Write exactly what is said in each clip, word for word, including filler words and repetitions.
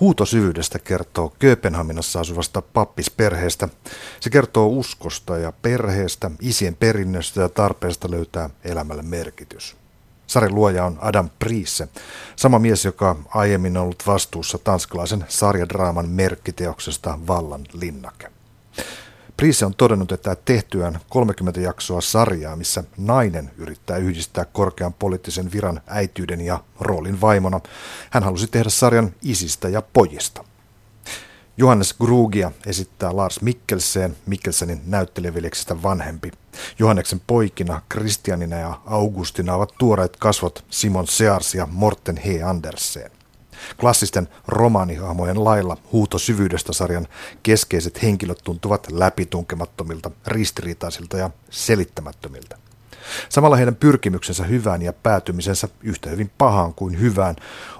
Huuto syvyydestä kertoo Kööpenhaminassa asuvasta pappisperheestä. Se kertoo uskosta ja perheestä, isien perinnöstä ja tarpeesta löytää elämälle merkitys. Sarjan luoja on Adam Priest, sama mies, joka aiemmin on ollut vastuussa tanskalaisen sarjadraaman merkkiteoksesta Vallan linnake. Priest on todennut, että tehtyään kolmekymmentä jaksoa sarjaa, missä nainen yrittää yhdistää korkean poliittisen viran äityyden ja roolin vaimona, hän halusi tehdä sarjan isistä ja pojista. Johannes Kroghia esittää Lars Mikkelsen, Mikkelsenin näyttelijäveljeksestä vanhempi. Johanneksen poikina, Kristianina ja Augustina ovat tuoreet kasvot Simon Sears ja Morten Hee Andersen. Klassisten romaanihahmojen lailla Huuto syvyydestä -sarjan keskeiset henkilöt tuntuvat läpitunkemattomilta, ristiriitaisilta ja selittämättömiltä. Samalla heidän pyrkimyksensä hyvään ja päätymisensä yhtä hyvin pahaan kuin hyvään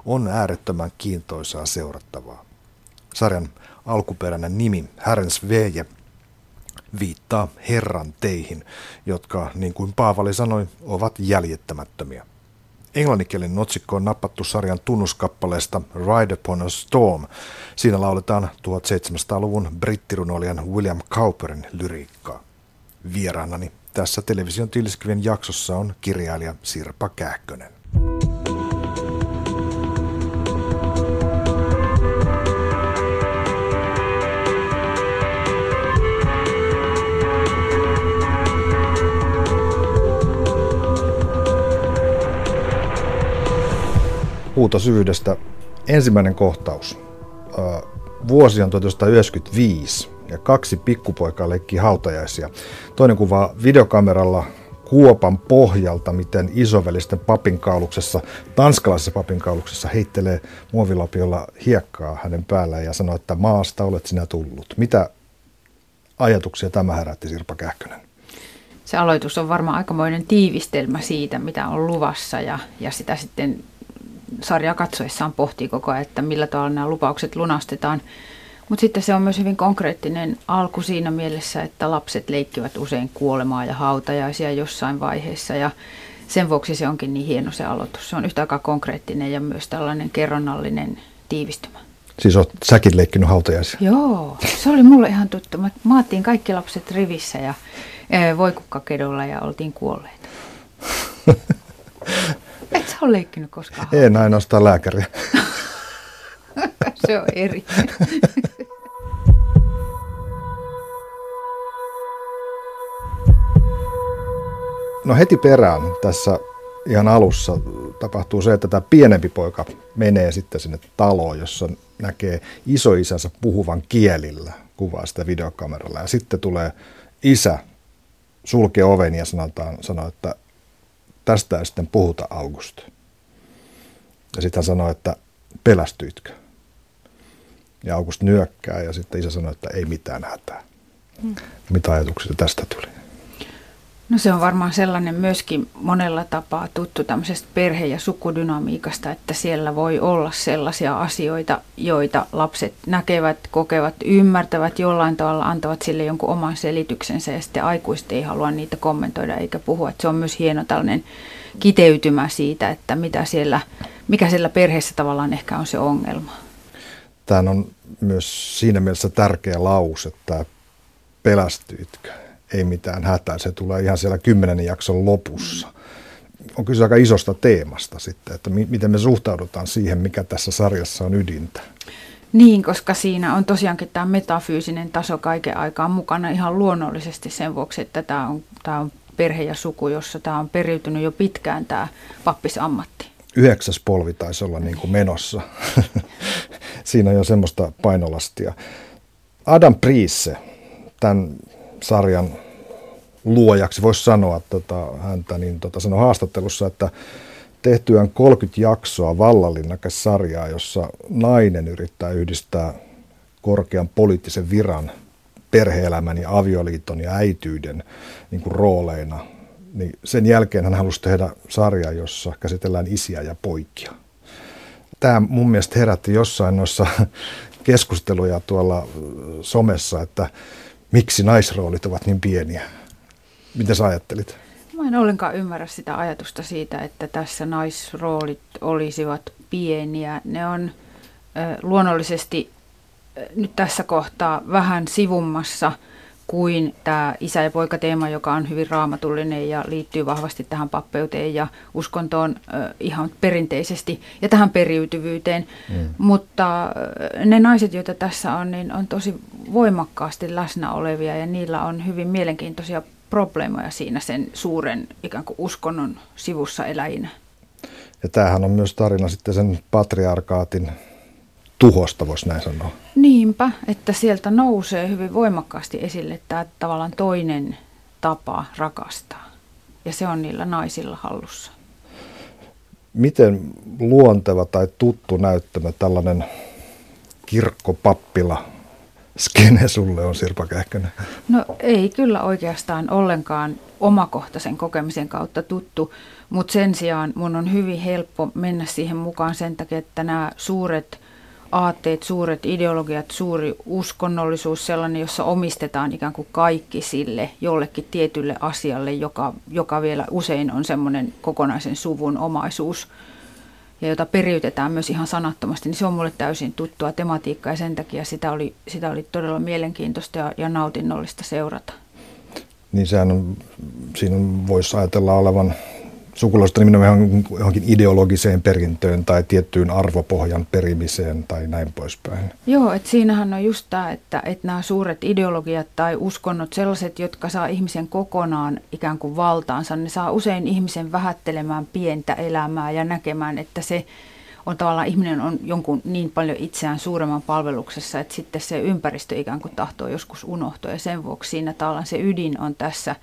on äärettömän kiintoisaa seurattavaa. Sarjan alkuperäinen nimi, Herrens Veje, viittaa Herran teihin, jotka, niin kuin Paavali sanoi, ovat jäljettämättömiä. Englanninkielinen otsikko on nappattu sarjan tunnuskappaleesta Ride Upon a Storm. Siinä lauletaan seitsemäntoistasadan luvun brittirunoilijan William Cowperin lyriikkaa. Vieraanani tässä television tiiliskivien jaksossa on kirjailija Sirpa Kähkönen. Huuto syvyydestä, ensimmäinen kohtaus. Vuosi on tuhatyhdeksänsataayhdeksänkymmentäviisi ja kaksi pikkupoikaa leikkii hautajaisia. Toinen kuvaa videokameralla kuopan pohjalta, miten isovelisten papinkauluksessa, tanskalaisessa papinkauluksessa heittelee muovilapiolla hiekkaa hänen päällään ja sanoo, että maasta olet sinä tullut. Mitä ajatuksia tämä herätti, Sirpa Kähkönen? Se aloitus on varmaan aikamoinen tiivistelmä siitä, mitä on luvassa ja, ja sitä sitten sarjaa katsoessaan pohtii koko ajan, että millä tavalla nämä lupaukset lunastetaan. Mutta sitten se on myös hyvin konkreettinen alku siinä mielessä, että lapset leikkivät usein kuolemaa ja hautajaisia jossain vaiheessa. Ja sen vuoksi se onkin niin hieno se aloitus. Se on yhtä aikaa konkreettinen ja myös tällainen kerronnallinen tiivistymä. Siis olet säkin leikkinyt hautajaisia? Joo, se oli mulle ihan tuttu. Mä maattiin kaikki lapset rivissä ja ee, voikukkakedolla ja oltiin kuolleita. Et sä ole leikkinyt koskaan? En, ainoastaan lääkäriä. Se on eri. No heti perään tässä ihan alussa tapahtuu se, että tämä pienempi poika menee sitten sinne taloon, jossa näkee isoisänsä puhuvan kielillä, kuvaa sitä videokameralla. Ja sitten tulee isä, sulkee oven ja sanotaan, sanoo, että tästä ei sitten puhuta, August. Ja sitten hän sanoi, että pelästyitkö? Ja August nyökkää ja sitten isä sanoi, että ei mitään hätää. Hmm. Mitä ajatuksia tästä tuli? No se on varmaan sellainen myöskin monella tapaa tuttu tämmöisestä perhe- ja sukudynamiikasta, että siellä voi olla sellaisia asioita, joita lapset näkevät, kokevat, ymmärtävät, jollain tavalla antavat sille jonkun oman selityksensä ja sitten aikuiset ei halua niitä kommentoida eikä puhua. Että se on myös hieno tällainen kiteytymä siitä, että mitä siellä, mikä siellä perheessä tavallaan ehkä on se ongelma. Tämä on myös siinä mielessä tärkeä lause, että pelästyitkö? Ei mitään hätää, se tulee ihan siellä kymmenen jakson lopussa. On kyse aika isosta teemasta sitten, että mi- miten me suhtaudutaan siihen, mikä tässä sarjassa on ydintä. Niin, koska siinä on tosiaankin tämä metafyysinen taso kaiken aikaan mukana ihan luonnollisesti sen vuoksi, että tämä on, tämä on perhe ja suku, jossa tämä on periytynyt jo pitkään tämä pappisammatti. Yhdeksäs polvi taisi olla niin kuin menossa. Siinä on jo semmoista painolastia. Adam Priest, tämän sarjan luojaksi voisi sanoa tota, häntä, niin tota, sanoi haastattelussa, että tehtyään kolmekymmentä jaksoa vallalinnake-sarjaa, jossa nainen yrittää yhdistää korkean poliittisen viran, perhe-elämän ja avioliiton ja äityyden niin kuin rooleina, niin sen jälkeen hän halusi tehdä sarjaa, jossa käsitellään isiä ja poikia. Tämä mun mielestä herätti jossain noissa keskusteluja tuolla somessa, että miksi naisroolit ovat niin pieniä? Mitä sä ajattelit? Mä en ollenkaan ymmärrä sitä ajatusta siitä, että tässä naisroolit olisivat pieniä. Ne on luonnollisesti nyt tässä kohtaa vähän sivummassa kuin tämä isä- ja poikateema, joka on hyvin raamatullinen ja liittyy vahvasti tähän pappeuteen ja uskontoon ihan perinteisesti ja tähän periytyvyyteen. Mm. Mutta ne naiset, joita tässä on, niin on tosi voimakkaasti läsnä olevia ja niillä on hyvin mielenkiintoisia probleemoja siinä sen suuren ikään kuin uskonnon sivussa eläinä. Ja tämähän on myös tarina sitten sen patriarkaatin tuhosta, voisi näin sanoa. Niinpä, että sieltä nousee hyvin voimakkaasti esille tämä tavallaan toinen tapa rakastaa. Ja se on niillä naisilla hallussa. Miten luonteva tai tuttu näyttämä tällainen kirkkopappila skene sulle on, Sirpa Kähkönen? No ei kyllä oikeastaan ollenkaan omakohtaisen kokemisen kautta tuttu, mutta sen sijaan mun on hyvin helppo mennä siihen mukaan sen takia, että nämä suuret aatteet, suuret ideologiat, suuri uskonnollisuus, sellainen, jossa omistetaan ikään kuin kaikki sille jollekin tietylle asialle, joka, joka vielä usein on semmoinen kokonaisen suvun omaisuus ja jota periytetään myös ihan sanattomasti, niin se on mulle täysin tuttua tematiikkaa ja sen takia sitä oli, sitä oli todella mielenkiintoista ja, ja nautinnollista seurata. Niin sehän on, siinä voisi ajatella olevan sukulaista nimenomaan johonkin ideologiseen perintöön tai tiettyyn arvopohjan perimiseen tai näin poispäin. Joo, että siinähän on just tämä, että, että nämä suuret ideologiat tai uskonnot, sellaiset, jotka saa ihmisen kokonaan ikään kuin valtaansa, ne saa usein ihmisen vähättelemään pientä elämää ja näkemään, että se on tavallaan ihminen on jonkun niin paljon itseään suuremman palveluksessa, että sitten se ympäristö ikään kuin tahtoo joskus unohtua ja sen vuoksi siinä tavallaan se ydin on tässä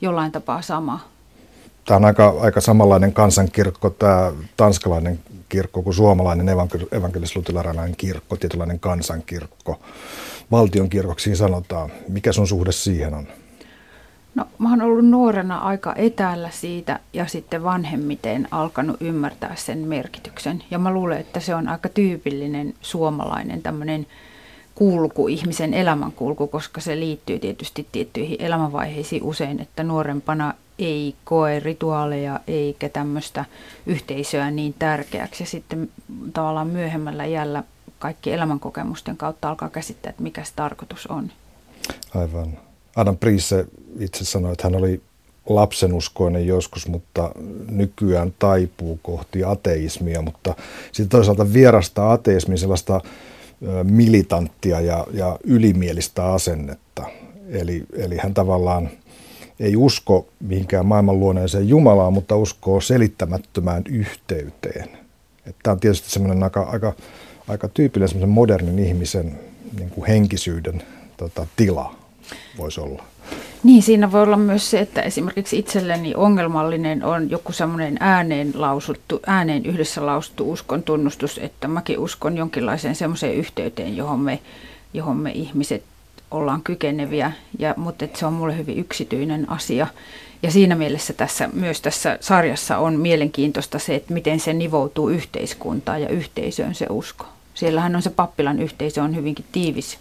jollain tapaa sama. Tämä on aika, aika samanlainen kansankirkko, tämä tanskalainen kirkko kuin suomalainen evankelis-luterilainen kirkko, tietynlainen kansankirkko. Valtionkirkoksi sanotaan. Mikä sun suhde siihen on? No, mä oon ollut nuorena aika etäällä siitä ja sitten vanhemmiten alkanut ymmärtää sen merkityksen. Ja mä luulen, että se on aika tyypillinen suomalainen tämmöinen kulku, ihmisen elämänkulku, koska se liittyy tietysti tiettyihin elämänvaiheisiin usein, että nuorempana ei koe rituaaleja eikä tämmöistä yhteisöä niin tärkeäksi. Ja sitten tavallaan myöhemmällä iällä kaikki elämänkokemusten kautta alkaa käsittää, että mikä se tarkoitus on. Aivan. Adam Priest itse sanoi, että hän oli lapsenuskoinen joskus, mutta nykyään taipuu kohti ateismia. Mutta sitten toisaalta vierastaa ateismin sellaista militanttia ja, ja ylimielistä asennetta. Eli, eli hän tavallaan ei usko mihinkään maailmanluoneeseen Jumalaan, mutta uskoo selittämättömään yhteyteen. Että tämä on tietysti semmoinen aika, aika, aika tyypillinen semmoisen modernin ihmisen niin kuin henkisyyden tota, tila voisi olla. Niin, siinä voi olla myös se, että esimerkiksi itselleni ongelmallinen on joku semmoinen ääneen lausuttu, ääneen yhdessä lausuttu uskon tunnustus, että mäkin uskon jonkinlaiseen semmoiseen yhteyteen, johon me, johon me ihmiset ollaan kykeneviä, ja, mutta se on mulle hyvin yksityinen asia. Ja siinä mielessä tässä, myös tässä sarjassa on mielenkiintoista se, että miten se nivoutuu yhteiskuntaan ja yhteisöön se usko. Siellähän on se pappilan yhteisö on hyvinkin tiivis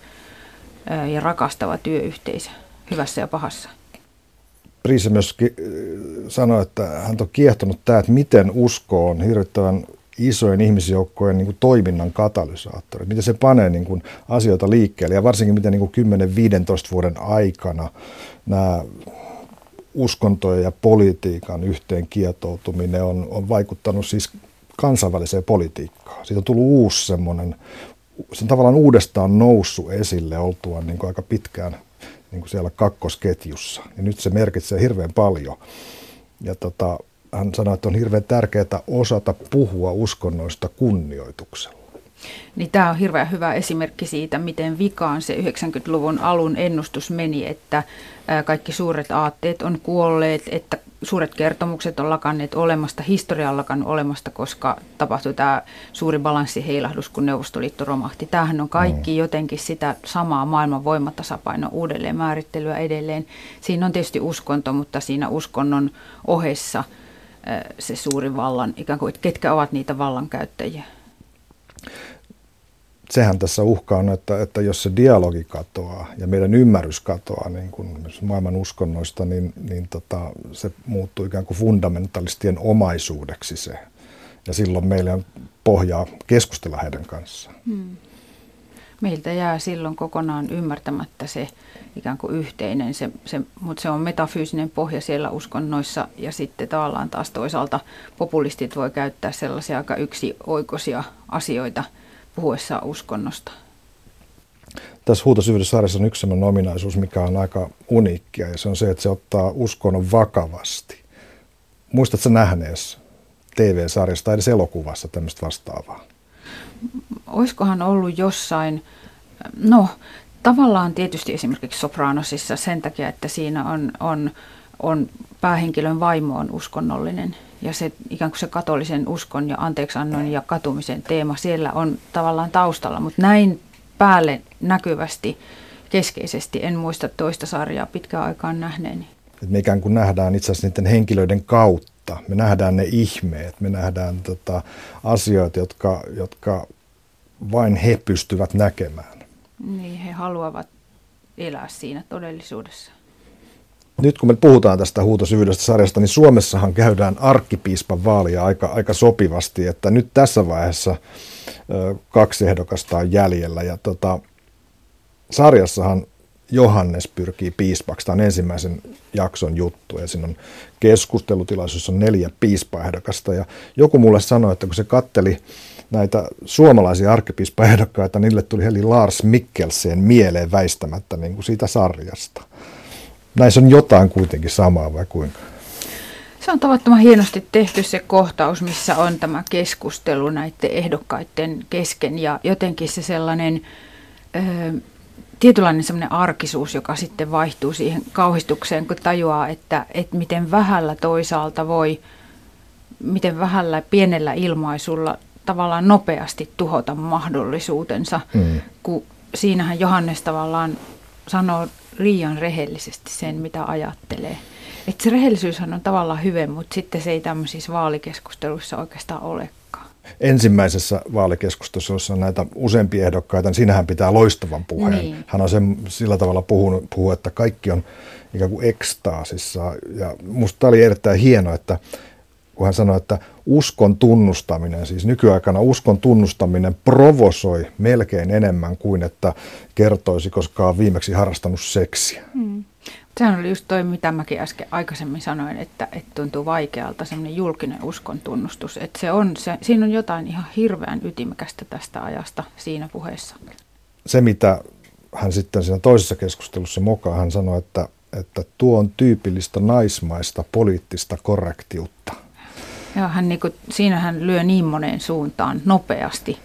ja rakastava työyhteisö, hyvässä ja pahassa. Priisa myös sanoi, että hän on kiehtonut tämä, että miten usko on hirvittävän isojen ihmisjoukkojen niin kuin toiminnan katalysaattori. Miten se panee niin kuin asioita liikkeelle ja varsinkin miten niin kymmenen viisitoista vuoden aikana nämä uskontojen ja politiikan yhteen kietoutuminen on, on vaikuttanut siis kansainväliseen politiikkaan. Siitä on tullut uusi semmoinen, se on tavallaan uudestaan noussut esille oltuaan niin kuin aika pitkään niin kuin siellä kakkosketjussa. Ja nyt se merkitsee hirveän paljon. Ja tota, hän sanoi, että on hirveän tärkeää osata puhua uskonnoista kunnioituksella. Niin tämä on hirveän hyvä esimerkki siitä, miten vikaan se yhdeksänkymmentäluvun alun ennustus meni, että kaikki suuret aatteet on kuolleet, että suuret kertomukset on lakanneet olemasta, historia on lakannut olemasta, koska tapahtui tämä suuri balanssiheilahdus, kun Neuvostoliitto romahti. Tämähän on kaikki jotenkin sitä samaa maailman voimatasapainon uudelleen määrittelyä edelleen. Siinä on tietysti uskonto, mutta siinä uskonnon ohessa se suuri vallan, ikään kuin, ketkä ovat niitä vallankäyttäjiä? Sehän tässä uhka on, että, että jos se dialogi katoaa ja meidän ymmärrys katoaa niin kuin maailman uskonnoista, niin, niin tota, se muuttuu ikään kuin fundamentalistien omaisuudeksi se. ja silloin meillä on pohjaa keskustella heidän kanssaan. Hmm. Meiltä jää silloin kokonaan ymmärtämättä se ikään kuin yhteinen, se, se, mutta se on metafyysinen pohja siellä uskonnoissa, ja sitten tavallaan taas toisaalta populistit voi käyttää sellaisia aika yksioikoisia asioita puhuessaan uskonnosta. Tässä Huuto syvyydestä on yksi sellainen ominaisuus, mikä on aika uniikkia, ja se on se, että se ottaa uskonnon vakavasti. Muistatko nähneesi T V-sarjasta tai edes elokuvassa tämmöistä vastaavaa? Olisikohan ollut jossain, no tavallaan tietysti esimerkiksi Sopranosissa sen takia, että siinä on, on, on päähenkilön vaimo on uskonnollinen ja se ikään kuin se katolisen uskon ja anteeksiannon ja katumisen teema siellä on tavallaan taustalla, mutta näin päälle näkyvästi keskeisesti en muista toista sarjaa pitkään aikaan nähneeni. Et me ikään kuin nähdään itse asiassa niiden henkilöiden kautta. Me nähdään ne ihmeet, me nähdään tota, asioita, jotka, jotka vain he pystyvät näkemään. Niin, he haluavat elää siinä todellisuudessa. Nyt kun me puhutaan tästä Huuto syvyydestä -sarjasta, niin Suomessahan käydään arkkipiispan vaalia aika, aika sopivasti, että nyt tässä vaiheessa ö, kaksi ehdokasta on jäljellä. Ja, tota, sarjassahan Johannes pyrkii piispaksi. Tämä on ensimmäisen jakson juttu ja siinä on keskustelutilaisuus, on neljä piispaehdokasta. Ja joku mulle sanoi, että kun se katteli näitä suomalaisia arkkipiispaehdokkaita, niille tuli heli Lars Mikkelsen mieleen väistämättä niin kuin siitä sarjasta. Näissä on jotain kuitenkin samaa, vai kuinka? Se on tavattoman hienosti tehty se kohtaus, missä on tämä keskustelu näiden ehdokkaiden kesken ja jotenkin se sellainen... Öö, tietynlainen semmoinen arkisuus, joka sitten vaihtuu siihen kauhistukseen, kun tajuaa, että, että miten vähällä toisaalta voi, miten vähällä pienellä ilmaisulla tavallaan nopeasti tuhota mahdollisuutensa, mm. kun siinähän Johannes tavallaan sanoo liian rehellisesti sen, mitä ajattelee. Että se rehellisyyshän on tavallaan hyve, mutta sitten se ei tämmöisissä vaalikeskusteluissa oikeastaan ole. Ensimmäisessä vaalikeskustelussa, jossa on näitä useampia ehdokkaita, niin siinähän pitää loistavan puheen. Niin. Hän on sen, sillä tavalla puhunut, puhu, että kaikki on ikään kuin ekstaasissa. Ja musta tämä oli erittäin hieno, että kun hän sanoi, että uskon tunnustaminen, siis nykyaikana uskon tunnustaminen provosoi melkein enemmän kuin että kertoisi, koska on viimeksi harrastanut seksiä. Mm. Sehän oli just toi, mitä mäkin äsken aikaisemmin sanoin, että, että tuntuu vaikealta semmoinen julkinen uskon tunnustus. Että se on, se, siinä on jotain ihan hirveän ytimekästä tästä ajasta siinä puheessa. Se, mitä hän sitten siinä toisessa keskustelussa mokaa, hän sanoi, että, että tuo on tyypillistä naismaista poliittista korrektiutta. Joo, hän niin kuin, siinä hän lyö niin moneen suuntaan nopeasti.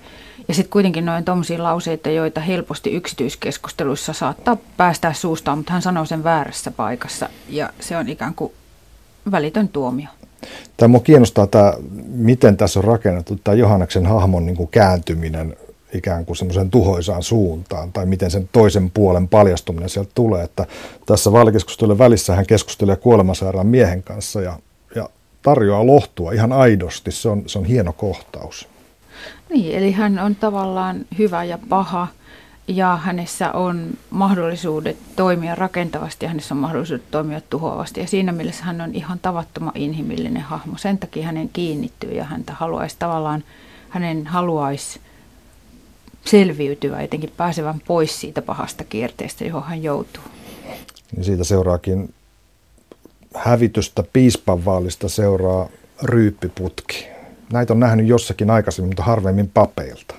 Ja sitten kuitenkin noin tuommoisia lauseita, joita helposti yksityiskeskusteluissa saattaa päästää suustaan, mutta hän sanoo sen väärässä paikassa ja se on ikään kuin välitön tuomio. Tämä minua kiinnostaa, tämä, miten tässä on rakennettu tämä Johanneksen hahmon niin kuin kääntyminen ikään kuin semmoiseen tuhoisaan suuntaan tai miten sen toisen puolen paljastuminen sieltä tulee. Että tässä vaalikeskustelun välissä hän keskustelee kuolemansairaan miehen kanssa ja, ja tarjoaa lohtua ihan aidosti. Se on, se on hieno kohtaus. Niin, eli hän on tavallaan hyvä ja paha ja hänessä on mahdollisuudet toimia rakentavasti ja hänessä on mahdollisuudet toimia tuhoavasti. Ja siinä mielessä hän on ihan tavattoman inhimillinen hahmo. Sen takia hänen kiinnittyy ja häntä haluaisi tavallaan, hänen haluaisi selviytyä, jotenkin pääsevän pois siitä pahasta kierteestä, johon hän joutuu. Ja siitä seuraakin hävitystä piispanvaalista seuraa ryyppiputki. Näitä on nähnyt jossakin aikaisemmin, mutta harvemmin papeilta.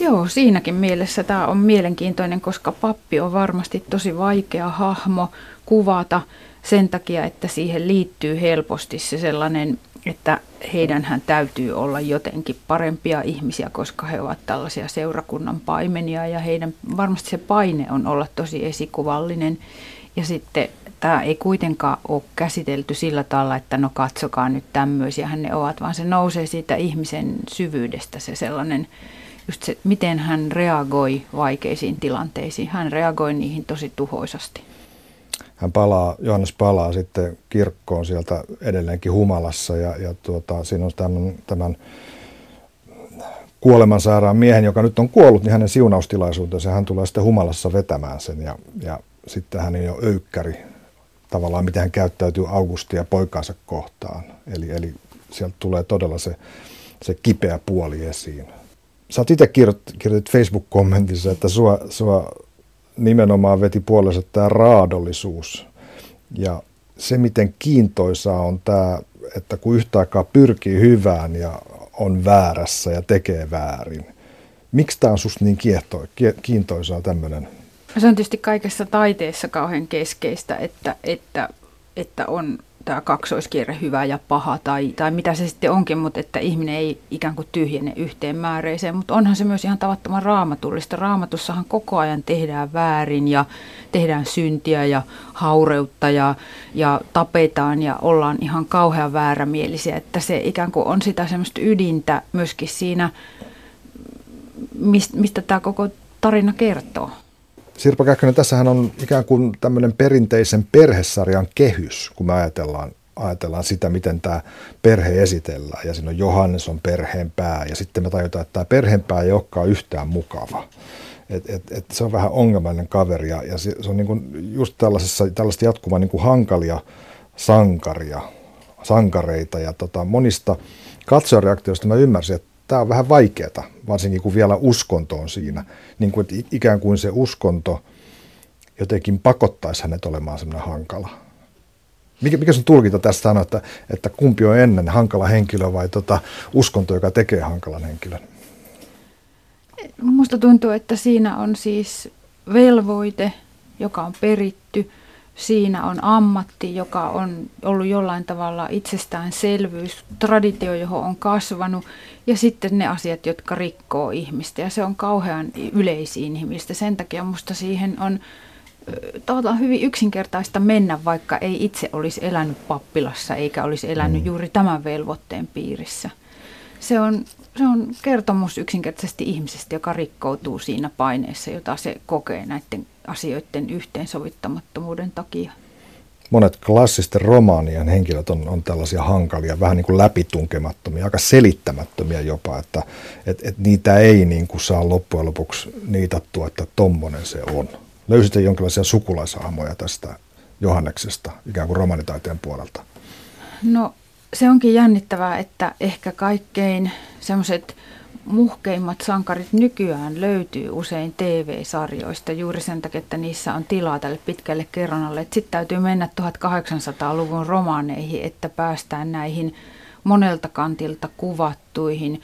Joo, siinäkin mielessä tämä on mielenkiintoinen, koska pappi on varmasti tosi vaikea hahmo kuvata sen takia, että siihen liittyy helposti se sellainen, että heidänhän täytyy olla jotenkin parempia ihmisiä, koska he ovat tällaisia seurakunnan paimenia ja heidän varmasti se paine on olla tosi esikuvallinen ja sitten tämä ei kuitenkaan ole käsitelty sillä tavalla, että no katsokaa nyt tämmöisiähän ne ovat, vaan se nousee siitä ihmisen syvyydestä se sellainen, just se, miten hän reagoi vaikeisiin tilanteisiin. Hän reagoi niihin tosi tuhoisasti. Hän palaa, Johannes palaa sitten kirkkoon sieltä edelleenkin humalassa ja, ja tuota, siinä on tämän, tämän kuolemansairaan miehen, joka nyt on kuollut, niin hänen siunaustilaisuutensa. Hän tulee sitten humalassa vetämään sen ja, ja sitten hän ei ole öykkäri. Tavallaan miten hän käyttäytyy Augustia poikaansa kohtaan. Eli, eli sieltä tulee todella se se kipeä puoli esiin. Sä oot itse kirjoitit Facebook-kommentissa, että sua, sua nimenomaan veti puolensa tämä raadollisuus. Ja se, miten kiintoisaa on tämä, että kun yhtä aikaa pyrkii hyvään ja on väärässä ja tekee väärin. Miksi tämä on susta niin kiehtoi, kiintoisaa tämmöinen? Se on tietysti kaikessa taiteessa kauhean keskeistä, että, että, että on tämä kaksoiskierre hyvä ja paha tai, tai mitä se sitten onkin, mutta että ihminen ei ikään kuin tyhjene yhteen määreeseen. Mutta onhan se myös ihan tavattoman raamatullista. Raamatussahan koko ajan tehdään väärin ja tehdään syntiä ja haureutta ja, ja tapetaan ja ollaan ihan kauhean väärämielisiä. Että se ikään kuin on sitä semmoista ydintä myöskin siinä, mistä tämä koko tarina kertoo. Sirpa Kähkönen, tässähän on ikään kuin tämmöinen perinteisen perhesarjan kehys, kun me ajatellaan, ajatellaan sitä, miten tämä perhe esitellään. Ja siinä on Johannes on perheenpää, ja sitten me tajutaan, että tämä perheenpää ei olekaan yhtään mukava. Et, et, et se on vähän ongelmallinen kaveri, ja, ja se, se on niin kuin just tällaisessa, tällaista jatkuvaa niin kuin hankalia sankaria, sankareita. Ja tota, monista katsojareaktioista mä ymmärsin, että tämä on vähän vaikeaa, varsinkin kun vielä uskonto on siinä. Niin kuin, että ikään kuin se uskonto jotenkin pakottaisi hänet olemaan sellainen hankala. Mikä, mikä sun tulkinta tästä sanoo, että, että kumpi on ennen, hankala henkilö vai tota, uskonto, joka tekee hankalan henkilön? Musta tuntuu, että siinä on siis velvoite, joka on peritty. Siinä on ammatti, joka on ollut jollain tavalla itsestäänselvyys, traditio, johon on kasvanut, ja sitten ne asiat, jotka rikkoo ihmistä. Ja se on kauhean yleisinhimillistä. Sen takia musta siihen on tavallaan hyvin yksinkertaista mennä, vaikka ei itse olisi elänyt pappilassa eikä olisi elänyt juuri tämän velvoitteen piirissä. Se on, se on kertomus yksinkertaisesti ihmisestä, joka rikkoutuu siinä paineessa, jota se kokee näiden asioiden yhteensovittamattomuuden takia. Monet klassisten romaanien henkilöt on, on tällaisia hankalia, vähän niin kuin läpitunkemattomia, aika selittämättömiä jopa, että et, et niitä ei niin kuin saa loppujen lopuksi niitattua, että tommonen se on. Löysitte jonkinlaisia sukulaisahmoja tästä Johanneksesta ikään kuin romaanitaiteen puolelta? No se onkin jännittävää, että ehkä kaikkein semmoiset muhkeimmat sankarit nykyään löytyy usein T V-sarjoista juuri sen takia, että niissä on tilaa tälle pitkälle kerronnalle. Sitten täytyy mennä tuhatkahdeksansataaluvun romaaneihin, että päästään näihin monelta kantilta kuvattuihin,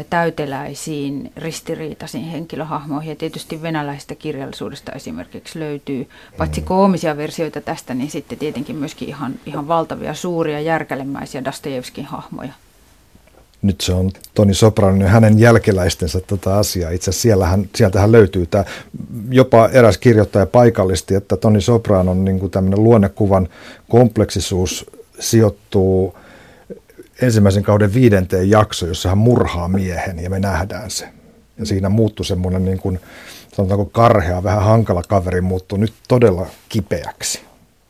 ö, täyteläisiin, ristiriitaisiin henkilöhahmoihin. Ja tietysti venäläisestä kirjallisuudesta esimerkiksi löytyy paitsi koomisia versioita tästä, niin sitten tietenkin myöskin ihan, ihan valtavia, suuria, järkälemäisiä Dostojevskin hahmoja. Nyt se on Toni Sopranon ja hänen jälkeläistensä tätä asiaa. Itse asiassa sieltähän löytyy tämä jopa eräs kirjoittaja paikallisesti, että Toni Sopranon niin tämmöinen luonnekuvan kompleksisuus sijoittuu ensimmäisen kauden viidenteen jakso, jossa hän murhaa miehen ja me nähdään se. Ja siinä muuttui semmoinen niin kuin, sanotaanko karhea, vähän hankala kaveri muuttui nyt todella kipeäksi,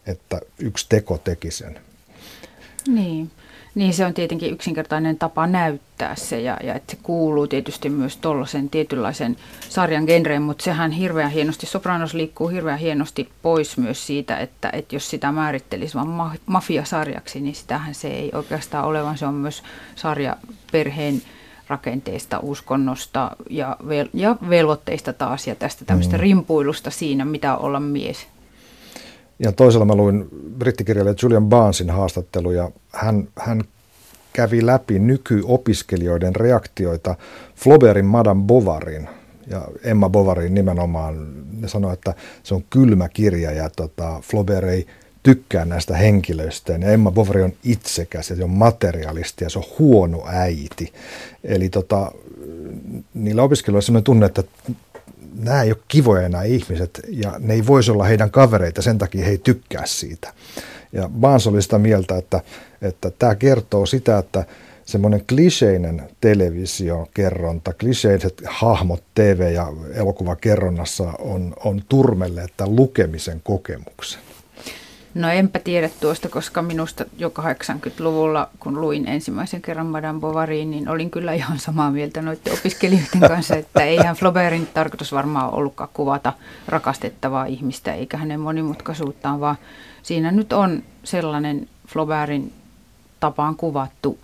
että yksi teko teki sen. Niin. Niin se on tietenkin yksinkertainen tapa näyttää se ja, ja että se kuuluu tietysti myös tuollaisen tietynlaisen sarjan genreen, mutta sehän hirveän hienosti, Sopranos liikkuu hirveän hienosti pois myös siitä, että, että jos sitä määrittelisi vaan ma- mafiasarjaksi, niin sitähän se ei oikeastaan ole, vaan se on myös sarja perheen rakenteista, uskonnosta ja, vel- ja velvoitteista taas ja tästä tämmöistä mm. rimpuilusta siinä, mitä olla mies. Ja toisella mä luin brittikirjailija Julian Barnesin haastattelu ja hän, hän kävi läpi nykyopiskelijoiden reaktioita Flaubertin Madame Bovaryn ja Emma Bovaryn nimenomaan. Ne sanoi, että se on kylmä kirja ja tota, Flaubert ei tykkää näistä henkilöistä ja Emma Bovary on itsekäs ja se on materialisti ja se on huono äiti. Eli tota, niillä opiskelijoilla on sellainen tunne, että nämä ei ole kivoja nämä ihmiset ja ne ei voisi olla heidän kavereita, sen takia he ei tykkää siitä. Ja Barnes oli sitä mieltä, että, että tämä kertoo sitä, että semmoinen kliseinen televisiokerronta, kliseiset hahmot T V- ja elokuvakerronnassa on, on turmelleet tämän lukemisen kokemuksen. No enpä tiedä tuosta, koska minusta jo kahdeksankymmentäluvulla, kun luin ensimmäisen kerran Madame Bovaryin, niin olin kyllä ihan samaa mieltä noiden opiskelijoiden kanssa, että eihän Flaubertin tarkoitus varmaan ollutkaan kuvata rakastettavaa ihmistä, eikä hänen monimutkaisuuttaan, vaan siinä nyt on sellainen Flaubertin tapaan kuvattu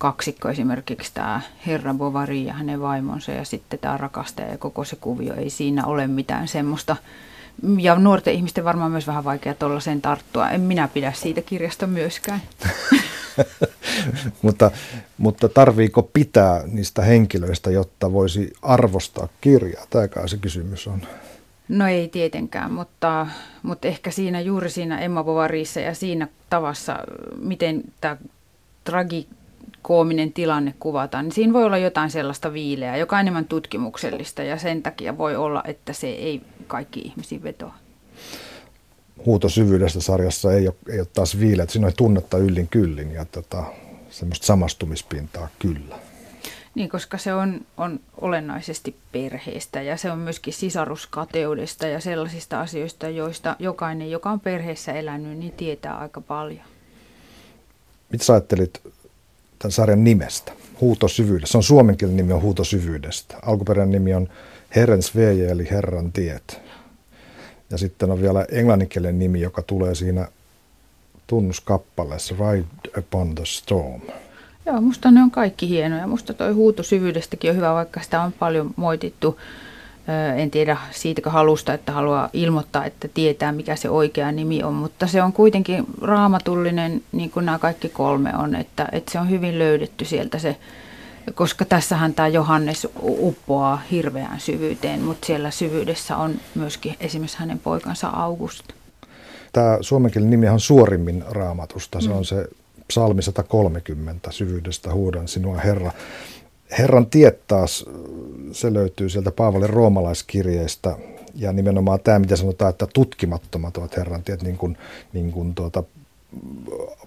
kaksikko, esimerkiksi tämä herra Bovary ja hänen vaimonsa ja sitten tämä rakastaja ja koko se kuvio, ei siinä ole mitään semmoista. Ja nuorten ihmisten varmaan myös vähän vaikea tuollaiseen tarttua. En minä pidä siitä kirjasta myöskään. mutta, mutta tarviiko pitää niistä henkilöistä, jotta voisi arvostaa kirjaa? Tämäkään se kysymys on. No ei tietenkään, mutta, mutta ehkä siinä juuri siinä Emma Bovaryssa ja siinä tavassa, miten tämä tragikoominen tilanne kuvataan, niin siinä voi olla jotain sellaista viileää, joka on enemmän tutkimuksellista ja sen takia voi olla, että se ei kaikki ihmisiin vetoa. Huuto syvyydestä -sarjassa ei ole, ei ole taas viileät, siinä on tunnetta yllin kyllin ja tota, semmoista samastumispintaa kyllä. Niin, koska se on, on olennaisesti perheestä ja se on myöskin sisaruskateudesta ja sellaisista asioista, joista jokainen, joka on perheessä elänyt, niin tietää aika paljon. Mitä sä ajattelit tämän sarjan nimestä? Huuto syvyydestä. Se on suomenkielinen nimi on Huuto syvyydestä. Alkuperäinen nimi on Herrens Veje eli Herran tiet. Ja sitten on vielä englanninkielinen nimi, joka tulee siinä tunnuskappaleessa Ride Upon the Storm. Joo, musta ne on kaikki hienoja. Musta toi Huuto syvyydestäkin on hyvä, vaikka sitä on paljon moitittu. En tiedä siitäkö halusta, että haluaa ilmoittaa, että tietää mikä se oikea nimi on, mutta se on kuitenkin raamatullinen, niin kuin nämä kaikki kolme on, että, että se on hyvin löydetty sieltä se, koska tässähän tämä Johannes uppoaa hirveään syvyyteen, mutta siellä syvyydessä on myöskin esimerkiksi hänen poikansa August. Tämä suomenkielinen nimi on suorimmin raamatusta, se on se psalmi sata kolmekymmentä, syvyydestä huudan sinua Herra. Herran tiet taas, se löytyy sieltä Paavalin roomalaiskirjeistä ja nimenomaan tämä, mitä sanotaan, että tutkimattomat ovat Herran tiet, niin kuin, niin kuin tuota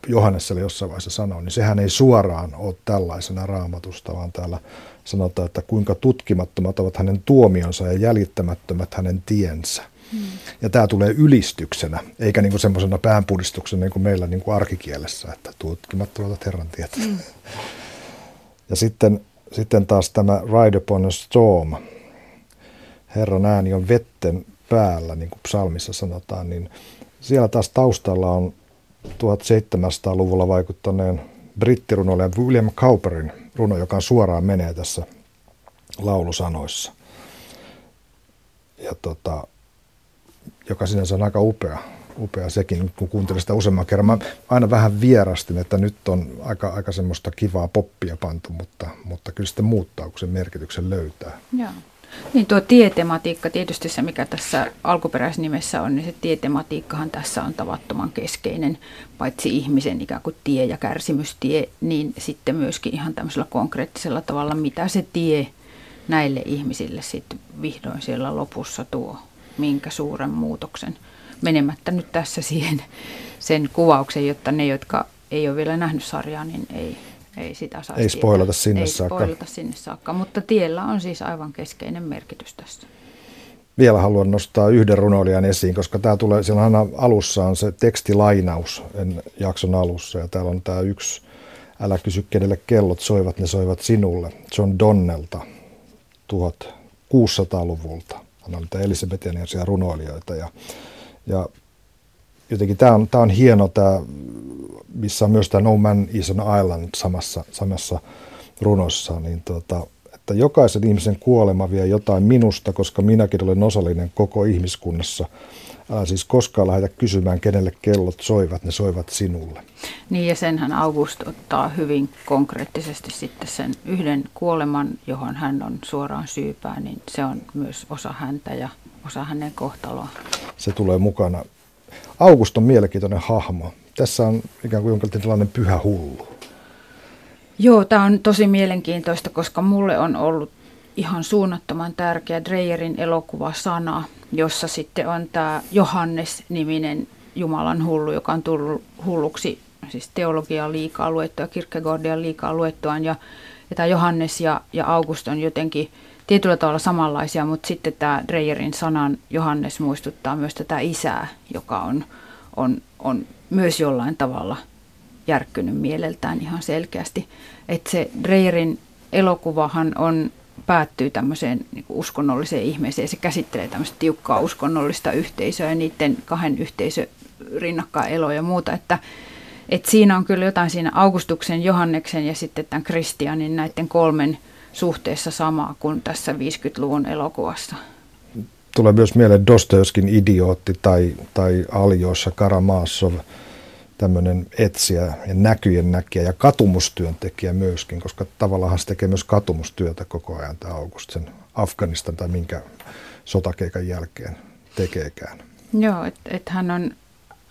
Johannesselle jossain vaiheessa sanoi, niin sehän ei suoraan ole tällaisena raamatusta, vaan täällä sanotaan, että kuinka tutkimattomat ovat hänen tuomionsa ja jäljittämättömät hänen tiensä. Mm. Ja tämä tulee ylistyksenä, eikä niin kuin semmoisena päänpudistuksena niin kuin meillä niin kuin arkikielessä, että tutkimattomat ovat Herran tiet. Mm. Ja sitten, sitten taas tämä Ride Upon a Storm, Herran ääni on vetten päällä, niin kuin psalmissa sanotaan, niin siellä taas taustalla on seitsemäntoistasataa-luvulla vaikuttaneen brittirunoilijan William Cowperin runo, joka suoraan menee tässä laulusanoissa, ja tota, joka sinänsä on aika upea. Upea sekin, kun kuuntelin sitä useamman kerran. Mä aina vähän vierastin, että nyt on aika, aika semmoista kivaa poppia pantu, mutta, mutta kyllä sitten muuttaa, kun sen merkityksen löytää. Joo. Niin tuo tietematiikka, tietysti se mikä tässä alkuperäisnimessä on, niin se tietematiikkahan tässä on tavattoman keskeinen, paitsi ihmisen ikään kuin tie ja kärsimystie, niin sitten myöskin ihan tämmöisellä konkreettisella tavalla, mitä se tie näille ihmisille sitten vihdoin siellä lopussa tuo, minkä suuren muutoksen. Menemättä nyt tässä siihen sen kuvauksen, jotta ne, jotka ei ole vielä nähnyt sarjaa, niin ei, ei sitä saa. Ei spoilata sinne ei saakka. Ei spoilata sinne saakka, mutta tiellä on siis aivan keskeinen merkitys tässä. Vielä haluan nostaa yhden runoilijan esiin, koska tää tulee, siellä aina alussa on se tekstilainaus en, jakson alussa, ja täällä on tämä yksi, älä kysy kenelle kellot soivat, ne soivat sinulle, John Donnelta kuusitoistasataa-luvulta. Hän oli tämä elisabetianilaisia runoilijoita, ja Ja jotenkin tämä on, on hieno, tää, missä on myös tämä No Man is an Island samassa, samassa runossa, niin tuota, että jokaisen ihmisen kuolema vie jotain minusta, koska minäkin olen osallinen koko ihmiskunnassa. Älä siis koskaan lähdetä kysymään, kenelle kellot soivat, ne soivat sinulle. Niin ja senhän August ottaa hyvin konkreettisesti sitten sen yhden kuoleman, johon hän on suoraan syypää, niin se on myös osa häntä ja osa hänen kohtaloa. Se tulee mukana. August on mielenkiintoinen hahmo. Tässä on ikään kuin jonkinlainen tällainen pyhä hullu. Joo, tämä on tosi mielenkiintoista, koska mulle on ollut ihan suunnattoman tärkeä Dreyerin elokuva Sana, jossa sitten on tämä Johannes-niminen Jumalan hullu, joka on tullut hulluksi, siis teologiaa liikaa luettua, Kierkegaardia liikaa luettuaan, ja, ja tämä Johannes ja, ja August on jotenkin tietyllä tavalla samanlaisia, mutta sitten tämä Dreyerin Sanan Johannes muistuttaa myös tätä isää, joka on, on, on myös jollain tavalla järkkynyt mieleltään ihan selkeästi. Että se Dreyerin elokuvahan on, päättyy tämmöiseen niin kuin uskonnolliseen ihmeeseen. Se käsittelee tämmöistä tiukkaa uskonnollista yhteisöä ja niiden kahden yhteisön rinnakkaeloa ja muuta, että Et siinä on kyllä jotain siinä Augustuksen, Johanneksen ja sitten tämän Kristianin näiden kolmen suhteessa samaa kuin tässä viidenkymmenen luvun elokuvassa. Tulee myös mieleen Dostojevskin Idiootti tai, tai Aljoissa Karamazov, tämmöinen etsijä ja näkyjen näkijä ja katumustyöntekijä myöskin, koska tavallaan se tekee myös katumustyötä koko ajan tämä Augustsen Afganistan tai minkä sotakeikan jälkeen tekeekään. Joo, että et hän on...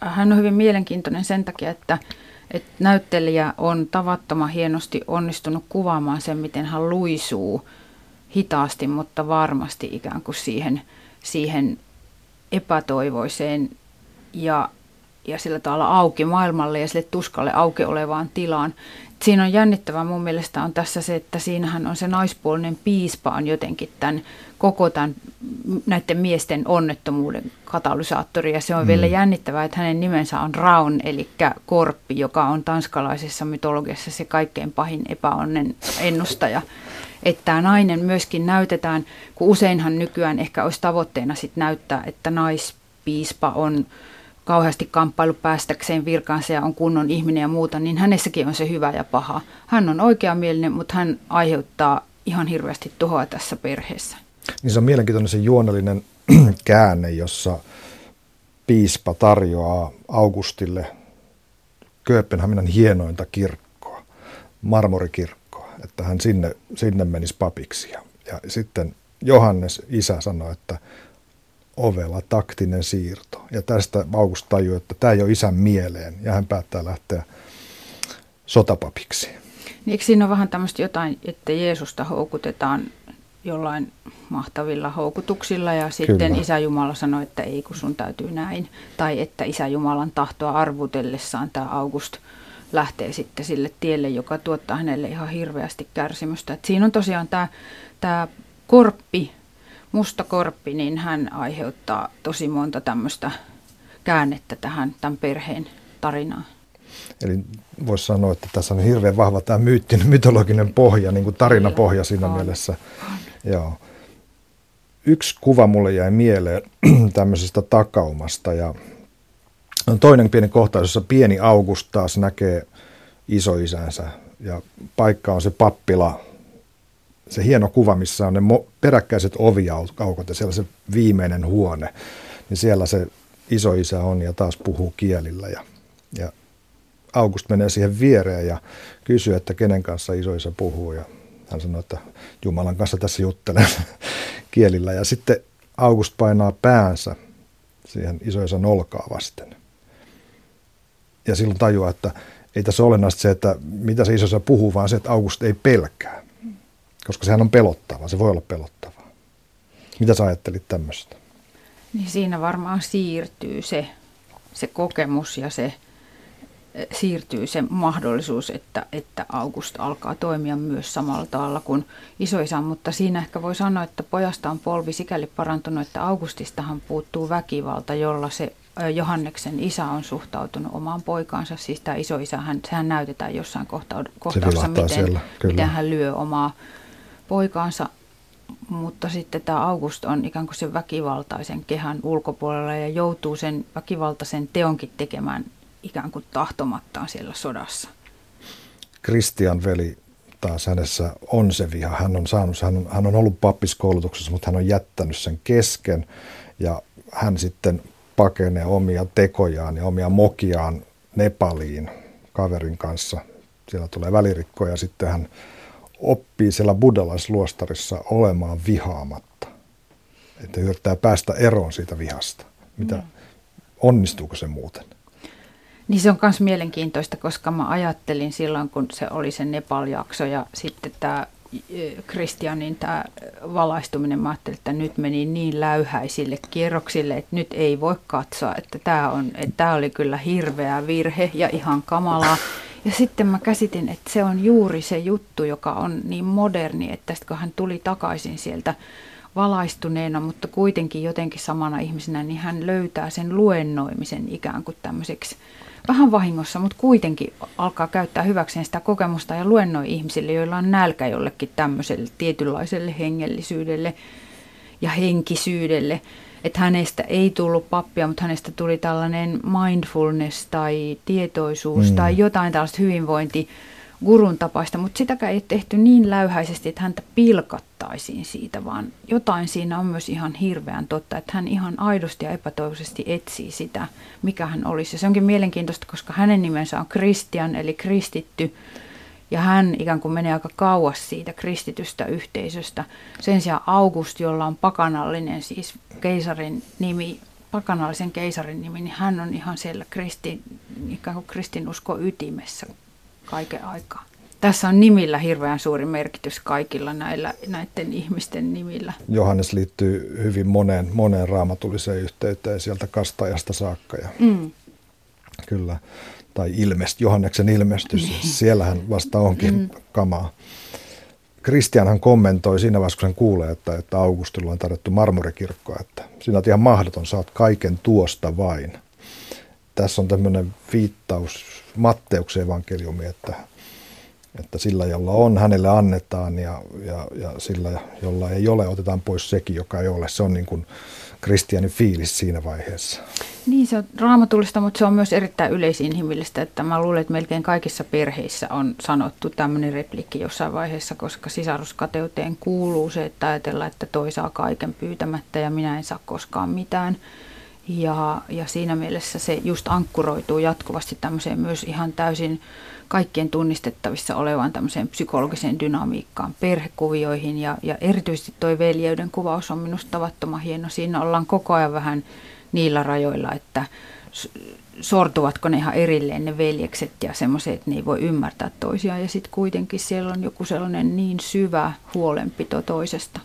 Hän on hyvin mielenkiintoinen sen takia, että, että näyttelijä on tavattoman hienosti onnistunut kuvaamaan sen, miten hän luisuu hitaasti, mutta varmasti ikään kuin siihen, siihen epätoivoiseen ja, ja sillä tavalla auki maailmalle ja sille tuskalle auki olevaan tilaan. Siinä on jännittävää mun mielestä on tässä se, että siinähän on se naispuolinen piispa on jotenkin tämän, koko tämän näiden miesten onnettomuuden katalysaattori. Ja se on mm. vielä jännittävää, että hänen nimensä on Raun, eli Korppi, joka on tanskalaisessa mytologiassa se kaikkein pahin epäonnen ennustaja. Että tämä nainen myöskin näytetään, kun useinhan nykyään ehkä olisi tavoitteena sit näyttää, että naispiispa on kauheasti kamppailu päästäkseen virkaansa ja on kunnon ihminen ja muuta, niin hänessäkin on se hyvä ja paha. Hän on oikeamielinen, mutta hän aiheuttaa ihan hirveästi tuhoa tässä perheessä. Niin se on mielenkiintoinen se juonellinen käänne, jossa piispa tarjoaa Augustille Kööpenhaminan hienointa kirkkoa, marmorikirkkoa, että hän sinne, sinne menisi papiksi. Ja, ja sitten Johannes, isä, sanoi, että ovella taktinen siirto. Ja tästä August tajuu, että tämä ei ole isän mieleen, ja hän päättää lähteä sotapapiksi. Niin, eikö siinä on vähän tämmöistä jotain, että Jeesusta houkutetaan jollain mahtavilla houkutuksilla, ja sitten kyllä, Isä Jumala sanoi, että ei, kun sun täytyy näin. Tai että Isä Jumalan tahtoa arvutellessaan tämä August lähtee sitten sille tielle, joka tuottaa hänelle ihan hirveästi kärsimystä. Et siinä on tosiaan tämä, tämä korppi, musta korppi, niin hän aiheuttaa tosi monta tämmöistä käännettä tähän tämän perheen tarinaan. Eli voisi sanoa, että tässä on hirveän vahva tämä myyttinen, mytologinen pohja, niin kuin tarinapohja siinä on mielessä. On. Joo. Yksi kuva mulle jäi mieleen tämmöisestä takaumasta. Ja on toinen pieni kohtaus, jossa pieni August taas näkee isoisänsä ja paikka on se pappila. Se hieno kuva, missä on ne peräkkäiset oviaukot ja siellä se viimeinen huone, niin siellä se isoisä on ja taas puhuu kielillä. Ja, ja August menee siihen viereen ja kysyy, että kenen kanssa isoisä puhuu. Ja hän sanoo, että Jumalan kanssa tässä juttelen kielillä. Ja sitten August painaa päänsä siihen isoisän olkaa vasten. Ja silloin tajuaa, että ei tässä ole olennaista se, että mitä se isoisä puhuu, vaan se, että August ei pelkää. Koska sehän on pelottavaa, se voi olla pelottavaa. Mitä sä ajattelit tämmöistä? Niin siinä varmaan siirtyy se, se kokemus ja se, siirtyy se mahdollisuus, että, että August alkaa toimia myös samalla tavalla kuin isoisä. Mutta siinä ehkä voi sanoa, että pojasta on polvi sikäli parantunut, että Augustistahan puuttuu väkivalta, jolla se Johanneksen isä on suhtautunut omaan poikaansa, siis tämä isoisä, hän, sehän näytetään jossain kohta, kohtauksessa, miten, siellä, miten hän lyö omaa poikaansa, mutta sitten tämä August on ikään kuin sen väkivaltaisen kehän ulkopuolella ja joutuu sen väkivaltaisen teonkin tekemään ikään kuin tahtomattaan siellä sodassa. Kristian veli taas hänessä on se viha. Hän on, saanut, hän on, hän on ollut pappiskoulutuksessa, mutta hän on jättänyt sen kesken ja hän sitten pakenee omia tekojaan ja omia mokiaan Nepaliin kaverin kanssa. Siellä tulee välirikkoja ja sitten hän oppii siellä buddhalaisluostarissa olemaan vihaamatta. Että yrittää päästä eroon siitä vihasta. Mitä, mm. Onnistuuko se muuten? Niin se on myös mielenkiintoista, koska mä ajattelin silloin, kun se oli se Nepal-jakso ja sitten tämä Kristianin tämä valaistuminen, mä ajattelin, että nyt meni niin läyhäisille kierroksille, että nyt ei voi katsoa, että tämä on, että tämä oli kyllä hirveä virhe ja ihan kamalaa. Ja sitten mä käsitin, että se on juuri se juttu, joka on niin moderni, että kun hän tuli takaisin sieltä valaistuneena, mutta kuitenkin jotenkin samana ihmisenä, niin hän löytää sen luennoimisen ikään kuin tämmöiseksi vähän vahingossa, mutta kuitenkin alkaa käyttää hyväkseen sitä kokemusta ja luennoi ihmisille, joilla on nälkä jollekin tämmöiselle tietynlaiselle hengellisyydelle ja henkisyydelle. että hänestä ei tullut pappia, mutta hänestä tuli tällainen mindfulness tai tietoisuus mm. tai jotain tällaista hyvinvointigurun tapaista, mutta sitäkään ei tehty niin läyhäisesti, että häntä pilkattaisiin siitä, vaan jotain siinä on myös ihan hirveän totta, että hän ihan aidosti ja epätoivoisesti etsii sitä, mikä hän olisi. Ja se onkin mielenkiintoista, koska hänen nimensä on Christian, eli kristitty. Ja hän ikään kuin menee aika kauas siitä kristitystä yhteisöstä. Sen sijaan August, jolla on pakanallinen, siis keisarin nimi, pakanallisen keisarin nimi, niin hän on ihan siellä kristin, ikään kuin kristinuskon ytimessä kaiken aikaa. Tässä on nimillä hirveän suuri merkitys kaikilla näillä, näiden ihmisten nimillä. Johannes liittyy hyvin moneen, moneen raamatulliseen yhteyteen sieltä kastajasta saakka. Ja mm. Kyllä. Tai ilmest, Johanneksen ilmestys, siellähän vasta onkin mm. kamaa. Kristianhan kommentoi siinä vaiheessa, kun sen kuulee, että, että Augustilla on tarjottu marmorikirkkoa, että sinä olet ihan mahdoton, saat kaiken tuosta vain. Tässä on tämmöinen viittaus Matteuksen evankeliumi, että, että sillä, jolla on, hänelle annetaan ja, ja, ja sillä, jolla ei ole, otetaan pois sekin, joka ei ole. Se on niin kuin kristianin fiilis siinä vaiheessa. Niin, se on raamatullista, mutta se on myös erittäin yleisinhimillistä, että mä luulen, että melkein kaikissa perheissä on sanottu tämmöinen repliikki jossain vaiheessa, koska sisaruskateuteen kuuluu se, että ajatellaan, että toi saa kaiken pyytämättä ja minä en saa koskaan mitään. Ja, ja siinä mielessä se just ankkuroituu jatkuvasti tämmöiseen myös ihan täysin kaikkien tunnistettavissa olevaan tämmöiseen psykologiseen dynamiikkaan, perhekuvioihin ja, ja erityisesti toi veljeyden kuvaus on minusta tavattoman hieno. Siinä ollaan koko ajan vähän niillä rajoilla, että sortuvatko ne ihan erilleen ne veljekset ja semmoiset, että ne ei voi ymmärtää toisiaan. Ja sitten kuitenkin siellä on joku sellainen niin syvä huolenpito toisesta.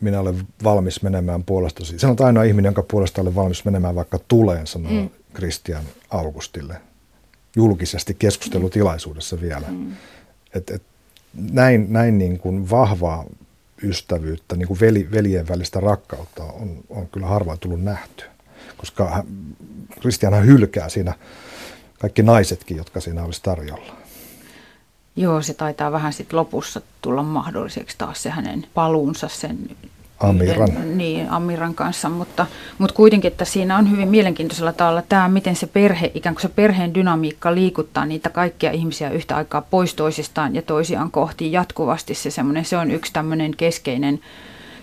Minä olen valmis menemään puolestasi. Sanotaan ainoa ihminen, jonka puolesta olen valmis menemään vaikka tuleen, sanoo mm. Christian Augustille. Julkisesti keskustelutilaisuudessa vielä. Mm. Et, et, näin näin niin kuin vahvaa ystävyyttä, niin kuin veli, veljen välistä rakkautta on, on kyllä harvoin tullut nähtyä. Koska Kristianhan hylkää siinä kaikki naisetkin, jotka siinä olisi tarjolla. Joo, se taitaa vähän sitten lopussa tulla mahdolliseksi taas se hänen paluunsa sen Amiran. Yhden, niin, Amiran kanssa, mutta, mutta kuitenkin, että siinä on hyvin mielenkiintoisella tavalla tämä, miten se perhe, ikään kuin se perheen dynamiikka liikuttaa niitä kaikkia ihmisiä yhtä aikaa pois toisistaan ja toisiaan kohti jatkuvasti. Se, se on yksi tämmöinen keskeinen,